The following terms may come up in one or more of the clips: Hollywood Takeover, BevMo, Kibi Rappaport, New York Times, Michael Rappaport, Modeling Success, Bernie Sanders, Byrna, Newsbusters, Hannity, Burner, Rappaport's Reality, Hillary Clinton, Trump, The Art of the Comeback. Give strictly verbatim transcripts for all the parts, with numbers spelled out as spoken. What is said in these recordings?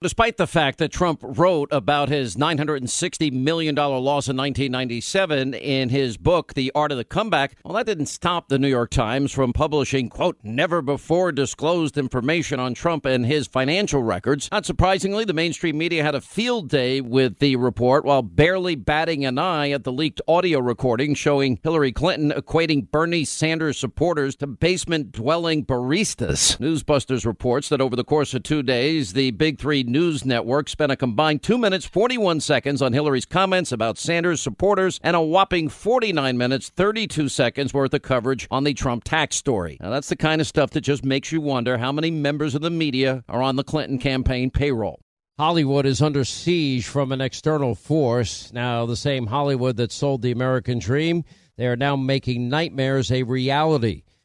Despite the fact that Trump wrote about his nine hundred sixty million dollars loss in nineteen ninety-seven in his book, The Art of the Comeback, well, that didn't stop the New York Times from publishing, quote, never before disclosed information on Trump and his financial records. Not surprisingly, the mainstream media had a field day with the report while barely batting an eye at the leaked audio recording showing Hillary Clinton equating Bernie Sanders supporters to basement-dwelling baristas. Newsbusters reports that over the course of two days, the Big Three News Network spent a combined two minutes, forty-one seconds on Hillary's comments about Sanders supporters and a whopping forty-nine minutes, thirty-two seconds worth of coverage on the Trump tax story. Now, that's the kind of stuff that just makes you wonder how many members of the media are on the Clinton campaign payroll. Hollywood is under siege from an external force. Now, the same Hollywood that sold the American dream, they are now making nightmares a reality.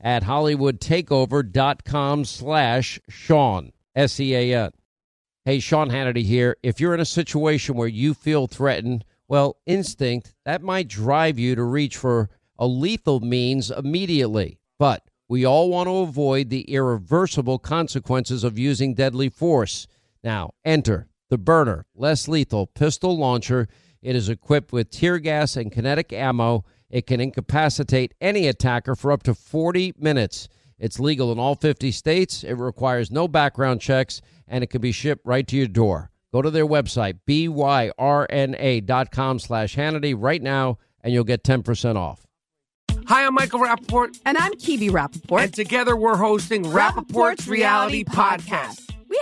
at hollywood takeover dot com slash Sean, S E A N. Hey, Sean Hannity here. If you're in a situation where you feel threatened, well, instinct, that might drive you to reach for a lethal means immediately. But we all want to avoid the irreversible consequences of using deadly force. Now, enter the Burner, less lethal pistol launcher. It is equipped with tear gas and kinetic ammo. It can incapacitate any attacker for up to forty minutes. It's legal in all fifty states. It requires no background checks, and it can be shipped right to your door. Go to their website, B Y R N A dot com slash Hannity right now, and you'll get ten percent off. Hi, I'm Michael Rappaport. And I'm Kibi Rappaport. And together we're hosting Rappaport's, Rappaport's Reality Podcast. Podcast. We